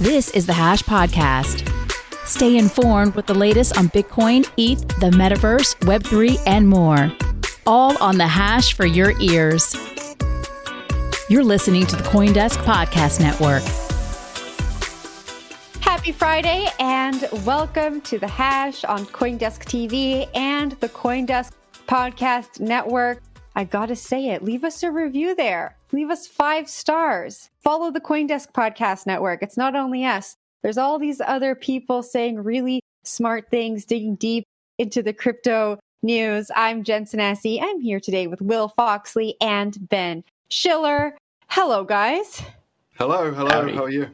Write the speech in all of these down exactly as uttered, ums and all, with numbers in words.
This is The Hash Podcast. Stay informed with the latest on Bitcoin, E T H, the Metaverse, Web three, and more. All on The Hash for your ears. You're listening to the CoinDesk Podcast Network. Happy Friday and welcome to The Hash on CoinDesk T V and the CoinDesk Podcast Network. I gotta say it, leave us a review there. Leave us five stars. Follow the CoinDesk Podcast Network. It's not only us. There's all these other people saying really smart things, digging deep into the crypto news. I'm Jen Sinassi. I'm here today with Will Foxley and Ben Schiller. Hello, guys. Hello, hello. Howdy. How are you?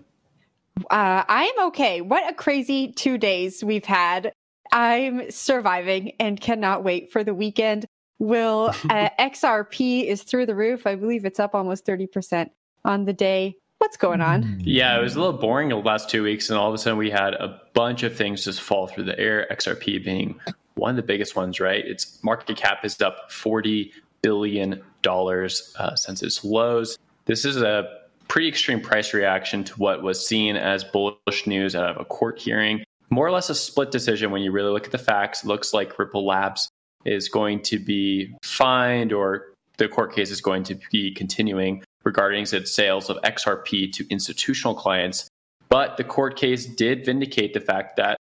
Uh, I'm okay. What a crazy two days we've had. I'm surviving and cannot wait for the weekend. Will, uh, X R P is through the roof. I believe it's up almost thirty percent on the day. What's going on? Yeah, it was a little boring the last two weeks, and all of a sudden we had a bunch of things just fall through the air, X R P being one of the biggest ones, right? Its market cap is up forty billion dollars uh, since its lows. This is a pretty extreme price reaction to what was seen as bullish news out of a court hearing. More or less a split decision when you really look at the facts. It looks like Ripple Labs is going to be fined, or the court case is going to be continuing regarding its sales of X R P to institutional clients. But the court case did vindicate the fact that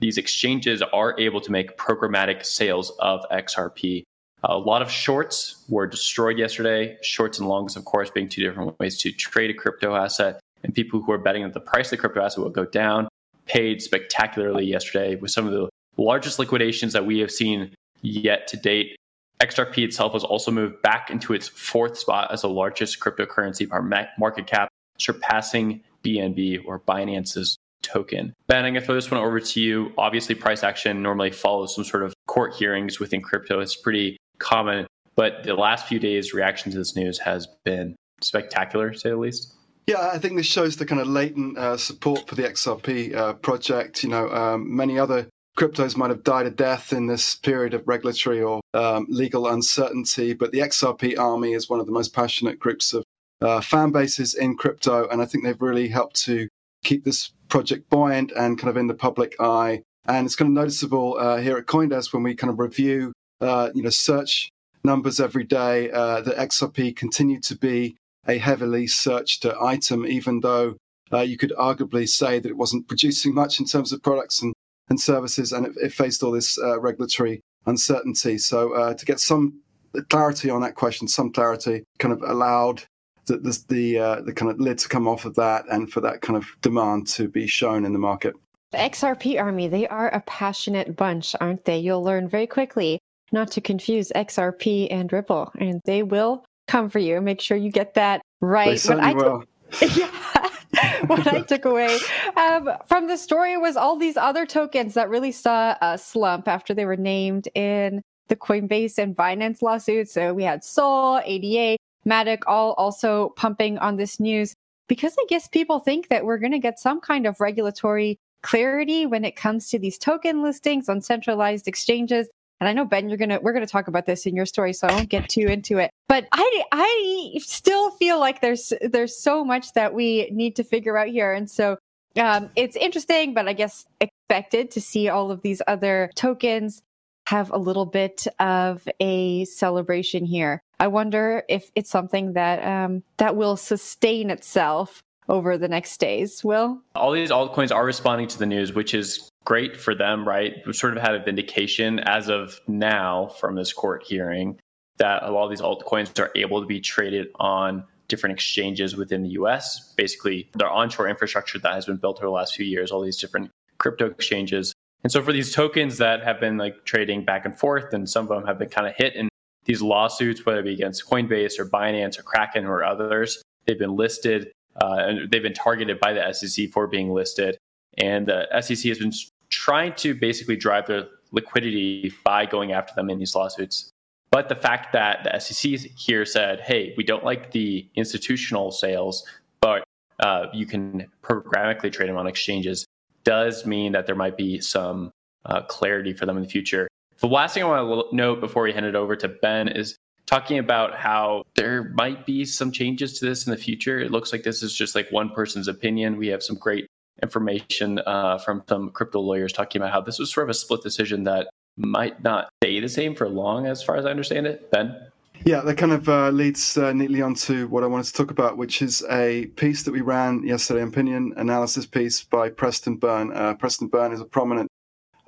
these exchanges are able to make programmatic sales of X R P. A lot of shorts were destroyed yesterday. Shorts and longs, of course, being two different ways to trade a crypto asset. And people who are betting that the price of the crypto asset will go down paid spectacularly yesterday with some of the largest liquidations that we have seen yet to date. X R P itself has also moved back into its fourth spot as the largest cryptocurrency by market cap, surpassing B N B, or Binance's token. Ben, I'm going to throw this one over to you. Obviously, price action normally follows some sort of court hearings within crypto. It's pretty common, but the last few days' reaction to this news has been spectacular, to say the least. Yeah, I think this shows the kind of latent uh, support for the X R P uh, project. You know, um, many other cryptos might have died a death in this period of regulatory or um, legal uncertainty, but the X R P army is one of the most passionate groups of uh, fan bases in crypto, and I think they've really helped to keep this project buoyant and kind of in the public eye. And it's kind of noticeable uh, here at CoinDesk when we kind of review, uh, you know, search numbers every day, uh, that X R P continued to be a heavily searched item, even though uh, you could arguably say that it wasn't producing much in terms of products and and services, and it, it faced all this uh, regulatory uncertainty. So uh, to get some clarity on that question, some clarity kind of allowed the the, the, uh, the kind of lid to come off of that and for that kind of demand to be shown in the market. The X R P army, they are a passionate bunch, aren't they? You'll learn very quickly not to confuse X R P and Ripple, and they will come for you. Make sure you get that right. They certainly will. Yeah. What I took away um, from the story was all these other tokens that really saw a slump after they were named in the Coinbase and Binance lawsuits. So we had Sol, A D A, Matic, all also pumping on this news because I guess people think that we're going to get some kind of regulatory clarity when it comes to these token listings on centralized exchanges. And I know, Ben, you're gonna we're gonna talk about this in your story, so I won't get too into it. But I, I still feel like there's there's so much that we need to figure out here, and so um, it's interesting, but I guess expected to see all of these other tokens have a little bit of a celebration here. I wonder if it's something that um, that will sustain itself over the next days. Will? All these altcoins are responding to the news, which is great for them, right? We sort of had a vindication as of now from this court hearing that a lot of these altcoins are able to be traded on different exchanges within the U S. Basically, their onshore infrastructure that has been built over the last few years, all these different crypto exchanges. And so for these tokens that have been like trading back and forth, and some of them have been kind of hit in these lawsuits, whether it be against Coinbase or Binance or Kraken or others, they've been listed uh, and they've been targeted by the S E C for being listed. And the S E C has been trying to basically drive their liquidity by going after them in these lawsuits. But the fact that the S E C here said, hey, we don't like the institutional sales, but uh, you can programmatically trade them on exchanges, does mean that there might be some uh, clarity for them in the future. The last thing I want to note before we hand it over to Ben is talking about how there might be some changes to this in the future. It looks like this is just like one person's opinion. We have some great information uh, from some crypto lawyers talking about how this was sort of a split decision that might not stay the same for long, as far as I understand it. Ben? Yeah, that kind of uh, leads uh, neatly onto what I wanted to talk about, which is a piece that we ran yesterday, an opinion analysis piece by Preston Byrne. Uh, Preston Byrne is a prominent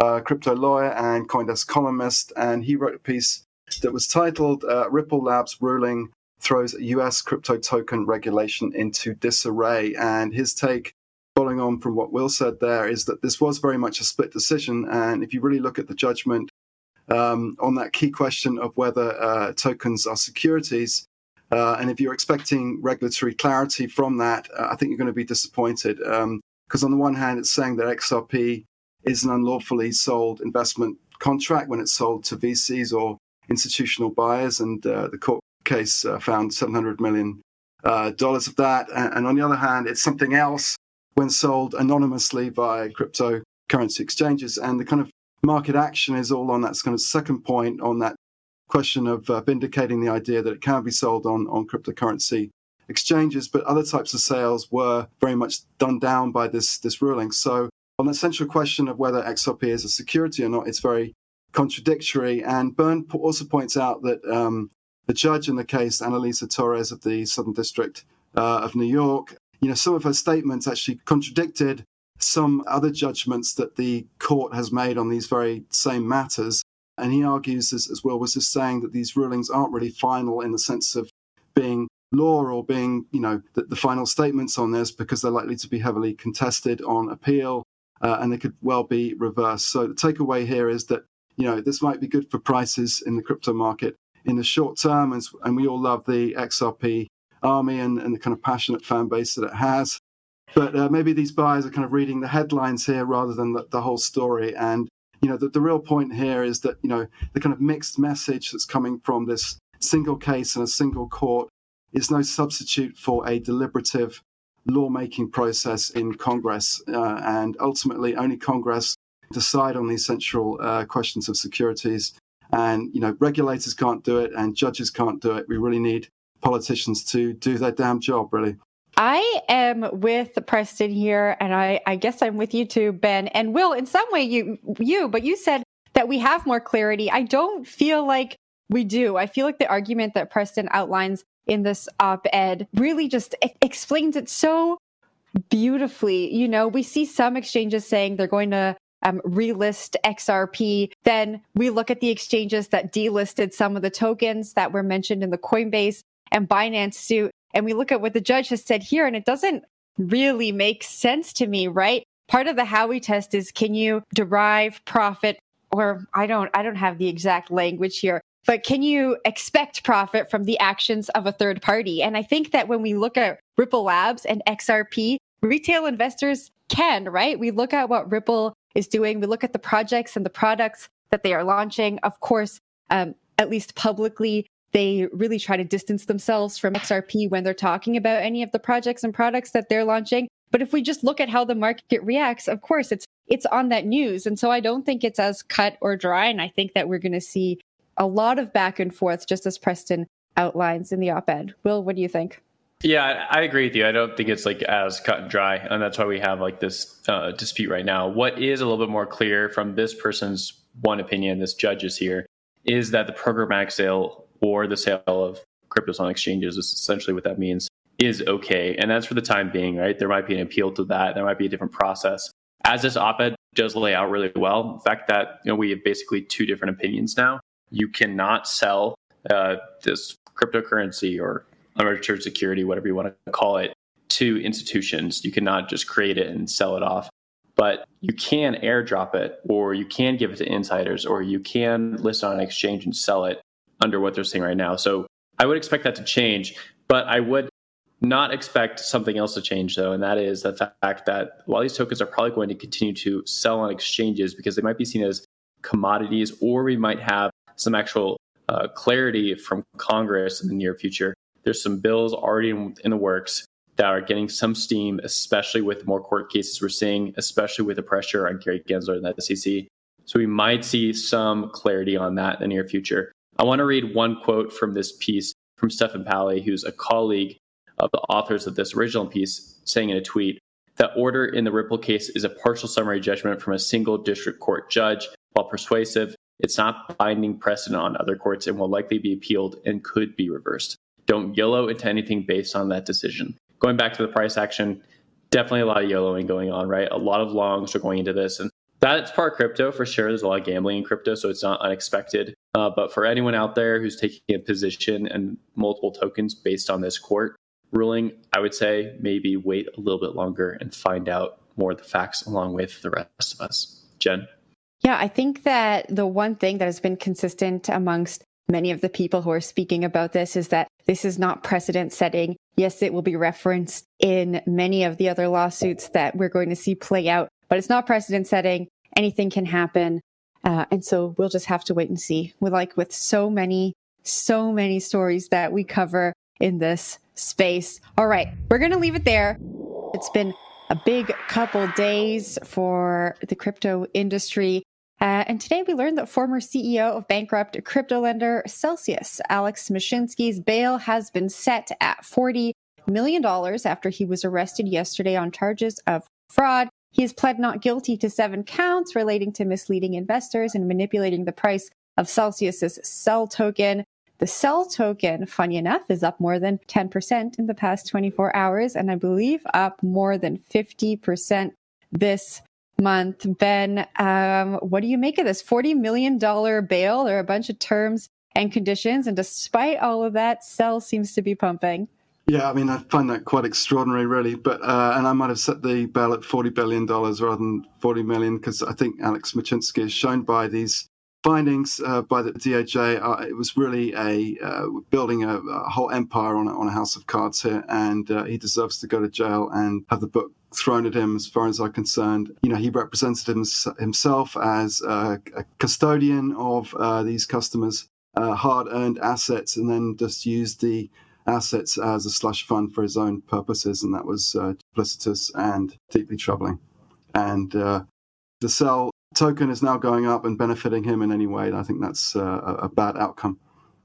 uh, crypto lawyer and CoinDesk columnist, and he wrote a piece that was titled uh, Ripple Labs Ruling Throws U S Crypto Token Regulation into Disarray. And his take, following on from what Will said there, is that this was very much a split decision. And if you really look at the judgment, Um, on that key question of whether uh, tokens are securities. Uh, and if you're expecting regulatory clarity from that, uh, I think you're going to be disappointed. Because um, on the one hand, it's saying that X R P is an unlawfully sold investment contract when it's sold to V Cs or institutional buyers. And uh, the court case uh, found seven hundred million dollars uh, of that. And, and on the other hand, it's something else when sold anonymously by cryptocurrency exchanges. And the kind of market action is all on that kind of second point, on that question of uh, vindicating the idea that it can be sold on, on cryptocurrency exchanges. But other types of sales were very much done down by this, this ruling. So on the central question of whether X R P is a security or not, it's very contradictory. And Byrne also points out that um, the judge in the case, Annalisa Torres of the Southern District uh, of New York, you know, some of her statements actually contradicted some other judgments that the court has made on these very same matters. And he argues, as, as Will was just saying, that these rulings aren't really final in the sense of being law or being, you know, the, the final statements on this, because they're likely to be heavily contested on appeal uh, and they could well be reversed. So the takeaway here is that, you know, this might be good for prices in the crypto market in the short term. And, and we all love the X R P army and, and the kind of passionate fan base that it has. But uh, maybe these buyers are kind of reading the headlines here rather than the, the whole story. And, you know, the, the real point here is that, you know, the kind of mixed message that's coming from this single case and a single court is no substitute for a deliberative lawmaking process in Congress. Uh, and ultimately, only Congress decide on these central uh, questions of securities. And, you know, regulators can't do it and judges can't do it. We really need politicians to do their damn job, really. I am with Preston here, and I, I guess I'm with you too, Ben. And Will, in some way, you, you, but you said that we have more clarity. I don't feel like we do. I feel like the argument that Preston outlines in this op-ed really just e- explains it so beautifully. You know, we see some exchanges saying they're going to um, relist X R P. Then we look at the exchanges that delisted some of the tokens that were mentioned in the Coinbase and Binance suit. And we look at what the judge has said here, and it doesn't really make sense to me, right? Part of the Howey test is, can you derive profit, or I don't, I don't have the exact language here, but can you expect profit from the actions of a third party? And I think that when we look at Ripple Labs and X R P, retail investors can, right? We look at what Ripple is doing. We look at the projects and the products that they are launching. Of course, um, at least publicly, they really try to distance themselves from X R P when they're talking about any of the projects and products that they're launching. But if we just look at how the market reacts, of course, it's it's on that news. And so I don't think it's as cut or dry. And I think that we're going to see a lot of back and forth, just as Preston outlines in the op-ed. Will, what do you think? Yeah, I agree with you. I don't think it's like as cut and dry. And that's why we have like this uh, dispute right now. What is a little bit more clear from this person's one opinion, this judges here, is that the programmatic sale or the sale of cryptos on exchanges is essentially what that means, is okay. And that's for the time being, right? There might be an appeal to that. There might be a different process. As this op-ed does lay out really well, the fact that, you know, we have basically two different opinions now. You cannot sell uh, this cryptocurrency or unregistered security, whatever you want to call it, to institutions. You cannot just create it and sell it off. But you can airdrop it, or you can give it to insiders, or you can list on an exchange and sell it under what they're seeing right now. So I would expect that to change, but I would not expect something else to change, though, and that is the fact that while these tokens are probably going to continue to sell on exchanges because they might be seen as commodities, or we might have some actual uh, clarity from Congress in the near future. There's some bills already in, in the works that are getting some steam, especially with more court cases we're seeing, especially with the pressure on Gary Gensler and the S E C. So we might see some clarity on that in the near future. I want to read one quote from this piece from Stephen Palley, who's a colleague of the authors of this original piece, saying in a tweet, "That order in the Ripple case is a partial summary judgment from a single district court judge. While persuasive, it's not binding precedent on other courts and will likely be appealed and could be reversed. Don't YOLO into anything based on that decision." Going back to the price action, definitely a lot of YOLOing going on, right? A lot of longs are going into this. And that's part of crypto for sure. There's a lot of gambling in crypto, so it's not unexpected. Uh, but for anyone out there who's taking a position and multiple tokens based on this court ruling, I would say maybe wait a little bit longer and find out more of the facts along with the rest of us. Jen? Yeah, I think that the one thing that has been consistent amongst many of the people who are speaking about this is that this is not precedent setting. Yes, it will be referenced in many of the other lawsuits that we're going to see play out, but it's not precedent setting. Anything can happen. Uh, and so we'll just have to wait and see. We're like with so many, so many stories that we cover in this space. All right, we're going to leave it there. It's been a big couple days for the crypto industry. Uh, and today we learned that former C E O of bankrupt crypto lender Celsius, Alex Mashinsky's bail has been set at forty million dollars after he was arrested yesterday on charges of fraud. He has pled not guilty to seven counts relating to misleading investors and manipulating the price of Celsius's sell token. The sell token, funny enough, is up more than ten percent in the past twenty-four hours, and I believe up more than fifty percent this month. Ben, um, what do you make of this forty million dollars bail? There are a bunch of terms and conditions, and despite all of that, sell seems to be pumping. Yeah, I mean, I find that quite extraordinary, really. But uh, and I might have set the bail at forty billion dollars rather than forty million dollars, because I think Alex Mashinsky is shown by these findings uh, by the D O J. Uh, it was really a uh, building a, a whole empire on, on a house of cards here, and uh, he deserves to go to jail and have the book thrown at him, as far as I'm concerned. You know, he represented him, himself as a, a custodian of uh, these customers' uh, hard-earned assets, and then just used the assets as a slush fund for his own purposes, and that was uh, duplicitous and deeply troubling. And uh, the sell token is now going up and benefiting him in any way, and I think that's uh, a bad outcome.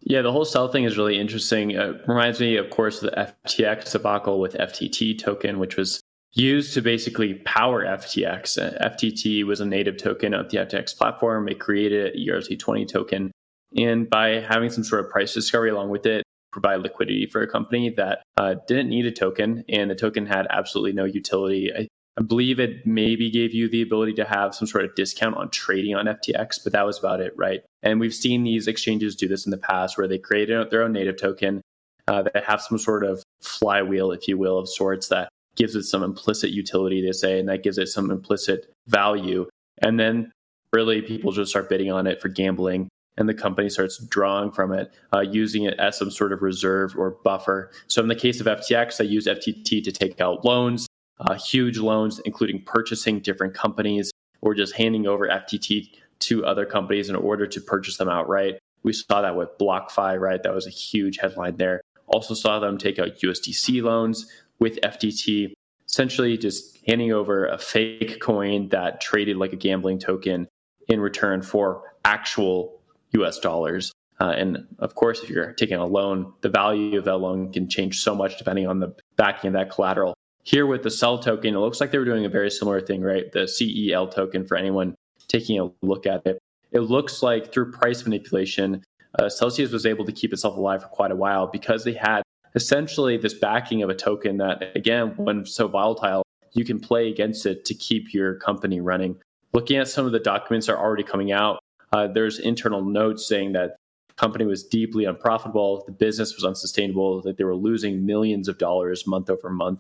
Yeah, the whole sell thing is really interesting. It reminds me, of course, of the F T X debacle with F T T token, which was used to basically power F T X. F T T was a native token of the F T X platform. It created an E R C twenty token, and by having some sort of price discovery along with it, provide liquidity for a company that uh, didn't need a token, and the token had absolutely no utility. I, I believe it maybe gave you the ability to have some sort of discount on trading on F T X, but that was about it, right? And we've seen these exchanges do this in the past, where they created their own native token uh, that have some sort of flywheel, if you will, of sorts that gives it some implicit utility, they say, and that gives it some implicit value. And then really people just start bidding on it for gambling. And the company starts drawing from it, uh, using it as some sort of reserve or buffer. So in the case of F T X, they used F T T to take out loans, uh, huge loans, including purchasing different companies or just handing over F T T to other companies in order to purchase them outright. We saw that with BlockFi, right? That was a huge headline there. Also saw them take out U S D C loans with F T T, essentially just handing over a fake coin that traded like a gambling token in return for actual U S dollars. Uh, and of course, if you're taking a loan, the value of that loan can change so much depending on the backing of that collateral. Here with the sell token, it looks like they were doing a very similar thing, right? The C E L token, for anyone taking a look at it, it looks like through price manipulation, uh, Celsius was able to keep itself alive for quite a while because they had essentially this backing of a token that, again, when so volatile, you can play against it to keep your company running. Looking at some of the documents that are already coming out, uh, there's internal notes saying that the company was deeply unprofitable, the business was unsustainable, that they were losing millions of dollars month over month,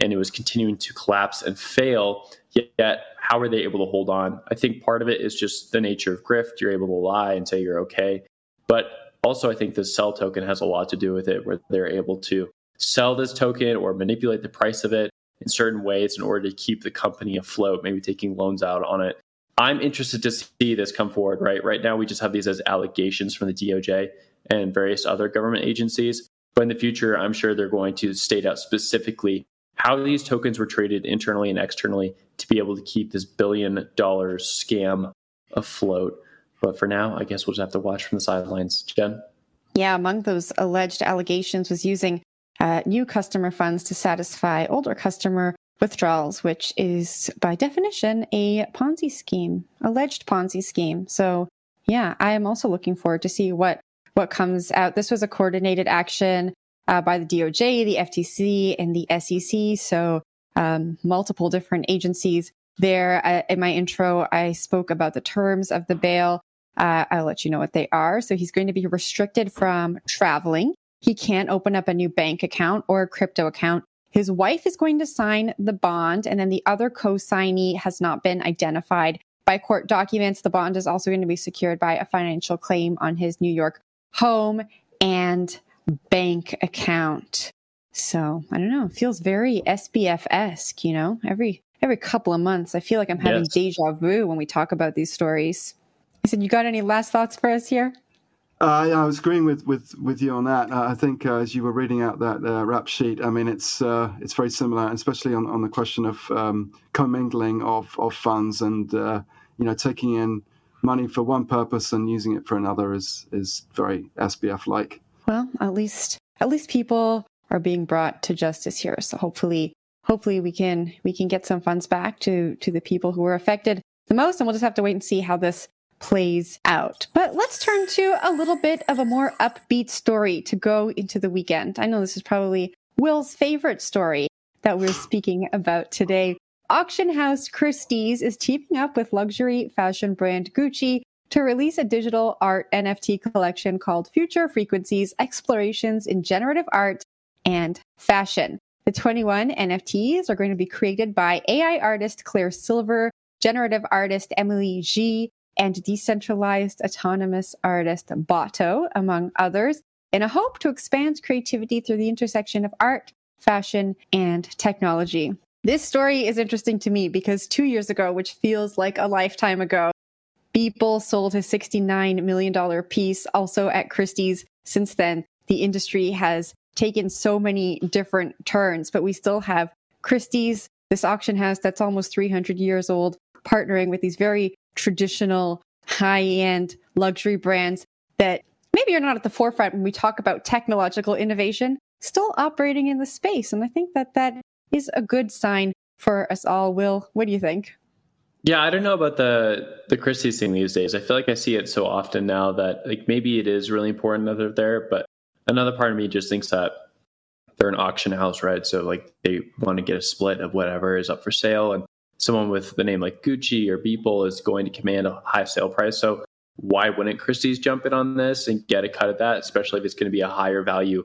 and it was continuing to collapse and fail. Yet, how were they able to hold on? I think part of it is just the nature of grift. You're able to lie and say you're okay. But also, I think the sell token has a lot to do with it, where they're able to sell this token or manipulate the price of it in certain ways in order to keep the company afloat, maybe taking loans out on it. I'm interested to see this come forward, right? Right now, we just have these as allegations from the D O J and various other government agencies. But in the future, I'm sure they're going to state out specifically how these tokens were traded internally and externally to be able to keep this billion dollar scam afloat. But for now, I guess we'll just have to watch from the sidelines. Jen? Yeah, among those alleged allegations was using uh, new customer funds to satisfy older customer withdrawals, which is by definition a Ponzi scheme, alleged Ponzi scheme. So yeah, I am also looking forward to see what, what comes out. This was a coordinated action Uh, by the D O J, the F T C, and the S E C. So um, multiple different agencies there. Uh, in my intro, I spoke about the terms of the bail. Uh, I'll let you know what they are. So he's going to be restricted from traveling. He can't open up a new bank account or a crypto account. His wife is going to sign the bond. And then the other co-signee has not been identified by court documents. The bond is also going to be secured by a financial claim on his New York home and bank account. So I don't know. It feels very S B F-esque, you know, every, every couple of months. I feel like I'm having yes. deja vu when we talk about these stories. He said, you got any last thoughts for us here? Uh, yeah, I was agreeing with, with, with you on that. Uh, I think uh, as you were reading out that uh, rap sheet, I mean, it's uh, it's very similar, especially on, on the question of um, commingling of, of funds and, uh, you know, taking in money for one purpose and using it for another is, is very S B F-like. Well, at least at least people are being brought to justice here. So hopefully, hopefully we can we can get some funds back to to the people who were affected the most, and we'll just have to wait and see how this plays out. But let's turn to a little bit of a more upbeat story to go into the weekend. I know this is probably Will's favorite story that we're speaking about today. Auction house Christie's is teaming up with luxury fashion brand Gucci to release a digital art N F T collection called Future Frequencies, Explorations in Generative Art and Fashion. The twenty-one N F Ts are going to be created by A I artist Claire Silver, generative artist Emily G, and decentralized autonomous artist Botto, among others, in a hope to expand creativity through the intersection of art, fashion, and technology. This story is interesting to me because two years ago, which feels like a lifetime ago, Beeple sold his sixty-nine million dollars piece also at Christie's. Since then, the industry has taken so many different turns, but we still have Christie's, this auction house that's almost three hundred years old, partnering with these very traditional, high-end luxury brands that maybe are not at the forefront when we talk about technological innovation, still operating in the space. And I think that that is a good sign for us all. Will, what do you think? Yeah, I don't know about the the Christie's thing these days. I feel like I see it so often now that like maybe it is really important that they're there, but another part of me just thinks that they're an auction house, right? So like they want to get a split of whatever is up for sale, and someone with the name like Gucci or Beeple is going to command a high sale price. So why wouldn't Christie's jump in on this and get a cut of that, especially if it's going to be a higher value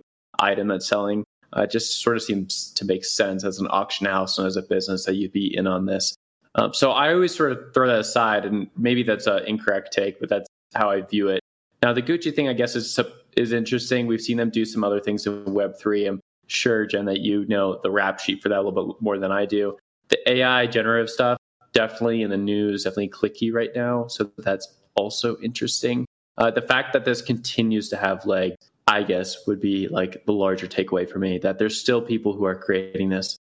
item that's selling? Uh, it just sort of seems to make sense as an auction house and as a business that you'd be in on this. Um, so I always sort of throw that aside, and maybe that's an incorrect take, but that's how I view it. Now, the Gucci thing, I guess, is is interesting. We've seen them do some other things in Web three. I'm sure, Jen, that you know the rap sheet for that a little bit more than I do. The A I generative stuff, definitely in the news, definitely clicky right now. So that's also interesting. Uh, the fact that this continues to have legs, I guess, would be like the larger takeaway for me, that there's still people who are creating this.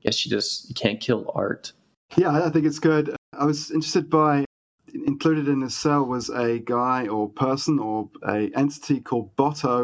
I guess you just you can't kill art. Yeah, I think it's good. I was interested by, included in this sale was a guy or person or a entity called Botto,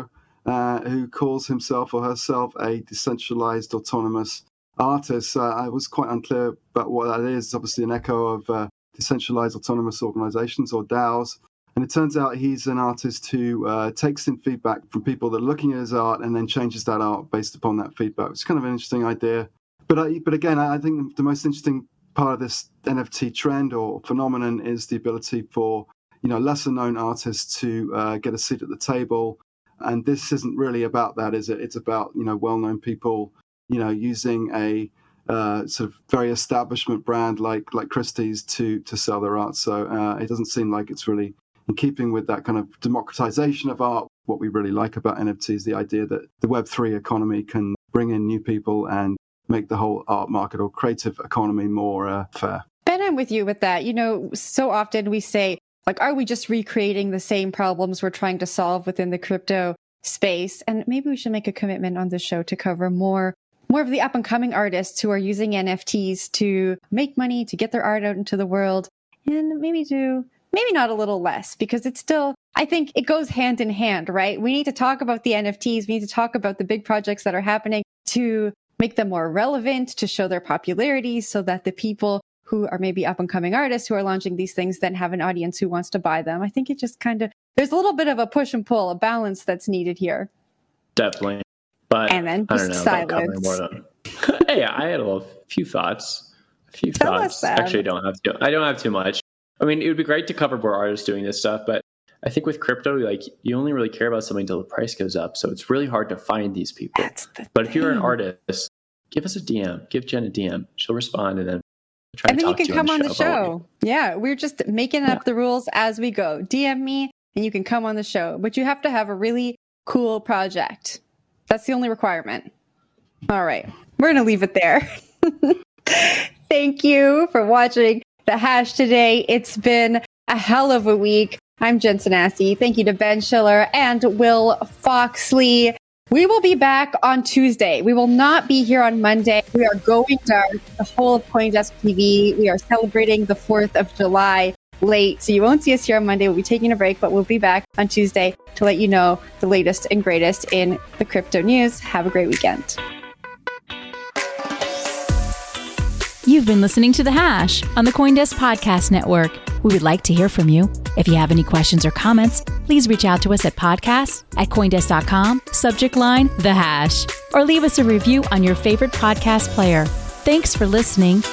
uh, who calls himself or herself a decentralized autonomous artist. Uh, I was quite unclear about what that is. It's obviously an echo of uh, decentralized autonomous organizations, or DAOs. And it turns out he's an artist who uh, takes in feedback from people that are looking at his art and then changes that art based upon that feedback. It's kind of an interesting idea. But I, but again, I think the most interesting part of this N F T trend or phenomenon is the ability for, you know, lesser-known artists to uh, get a seat at the table. And this isn't really about that, is it? It's about, you know, well-known people, you know, using a uh, sort of very establishment brand like like Christie's to to sell their art. So uh, it doesn't seem like it's really in keeping with that kind of democratization of art. What we really like about N F Ts, the idea that the Web three economy can bring in new people and make the whole art market or creative economy more uh, fair. Ben, I'm with you with that. You know, so often we say, like, are we just recreating the same problems we're trying to solve within the crypto space? And maybe we should make a commitment on the show to cover more, more of the up-and-coming artists who are using N F Ts to make money, to get their art out into the world, and maybe do, maybe not a little less, because it's still, I think it goes hand in hand, right? We need to talk about the N F Ts. We need to talk about the big projects that are happening to make them more relevant, to show their popularity so that the people who are maybe up-and-coming artists who are launching these things then have an audience who wants to buy them. I think it just kind of, there's a little bit of a push and pull, a balance that's needed here. Definitely. But and then just I don't know, silence. More than... yeah, I had a, little, a few thoughts. A few Tell thoughts. Us that. Actually, I don't have to. I don't have too much. I mean, it would be great to cover more artists doing this stuff, but I think with crypto, like, you only really care about something until the price goes up. So it's really hard to find these people. That's the but thing. If you're an artist, give us a D M. Give Jen a D M. She'll respond and then try and to talk to you. And then you can come on the show. Yeah, we're just making up yeah. the rules as we go. D M me and you can come on the show. But you have to have a really cool project. That's the only requirement. All right. We're going to leave it there. Thank you for watching The Hash today. It's been a hell of a week. I'm Jen Sinassi. Thank you to Ben Schiller and Will Foxley. We will be back on Tuesday. We will not be here on Monday. We are going dark, the whole of CoinDesk T V. We are celebrating the fourth of July late. So you won't see us here on Monday. We'll be taking a break, but we'll be back on Tuesday to let you know the latest and greatest in the crypto news. Have a great weekend. You've been listening to The Hash on the CoinDesk Podcast Network. We would like to hear from you. If you have any questions or comments, please reach out to us at podcasts at coindesk dot com, subject line, The Hash, or leave us a review on your favorite podcast player. Thanks for listening.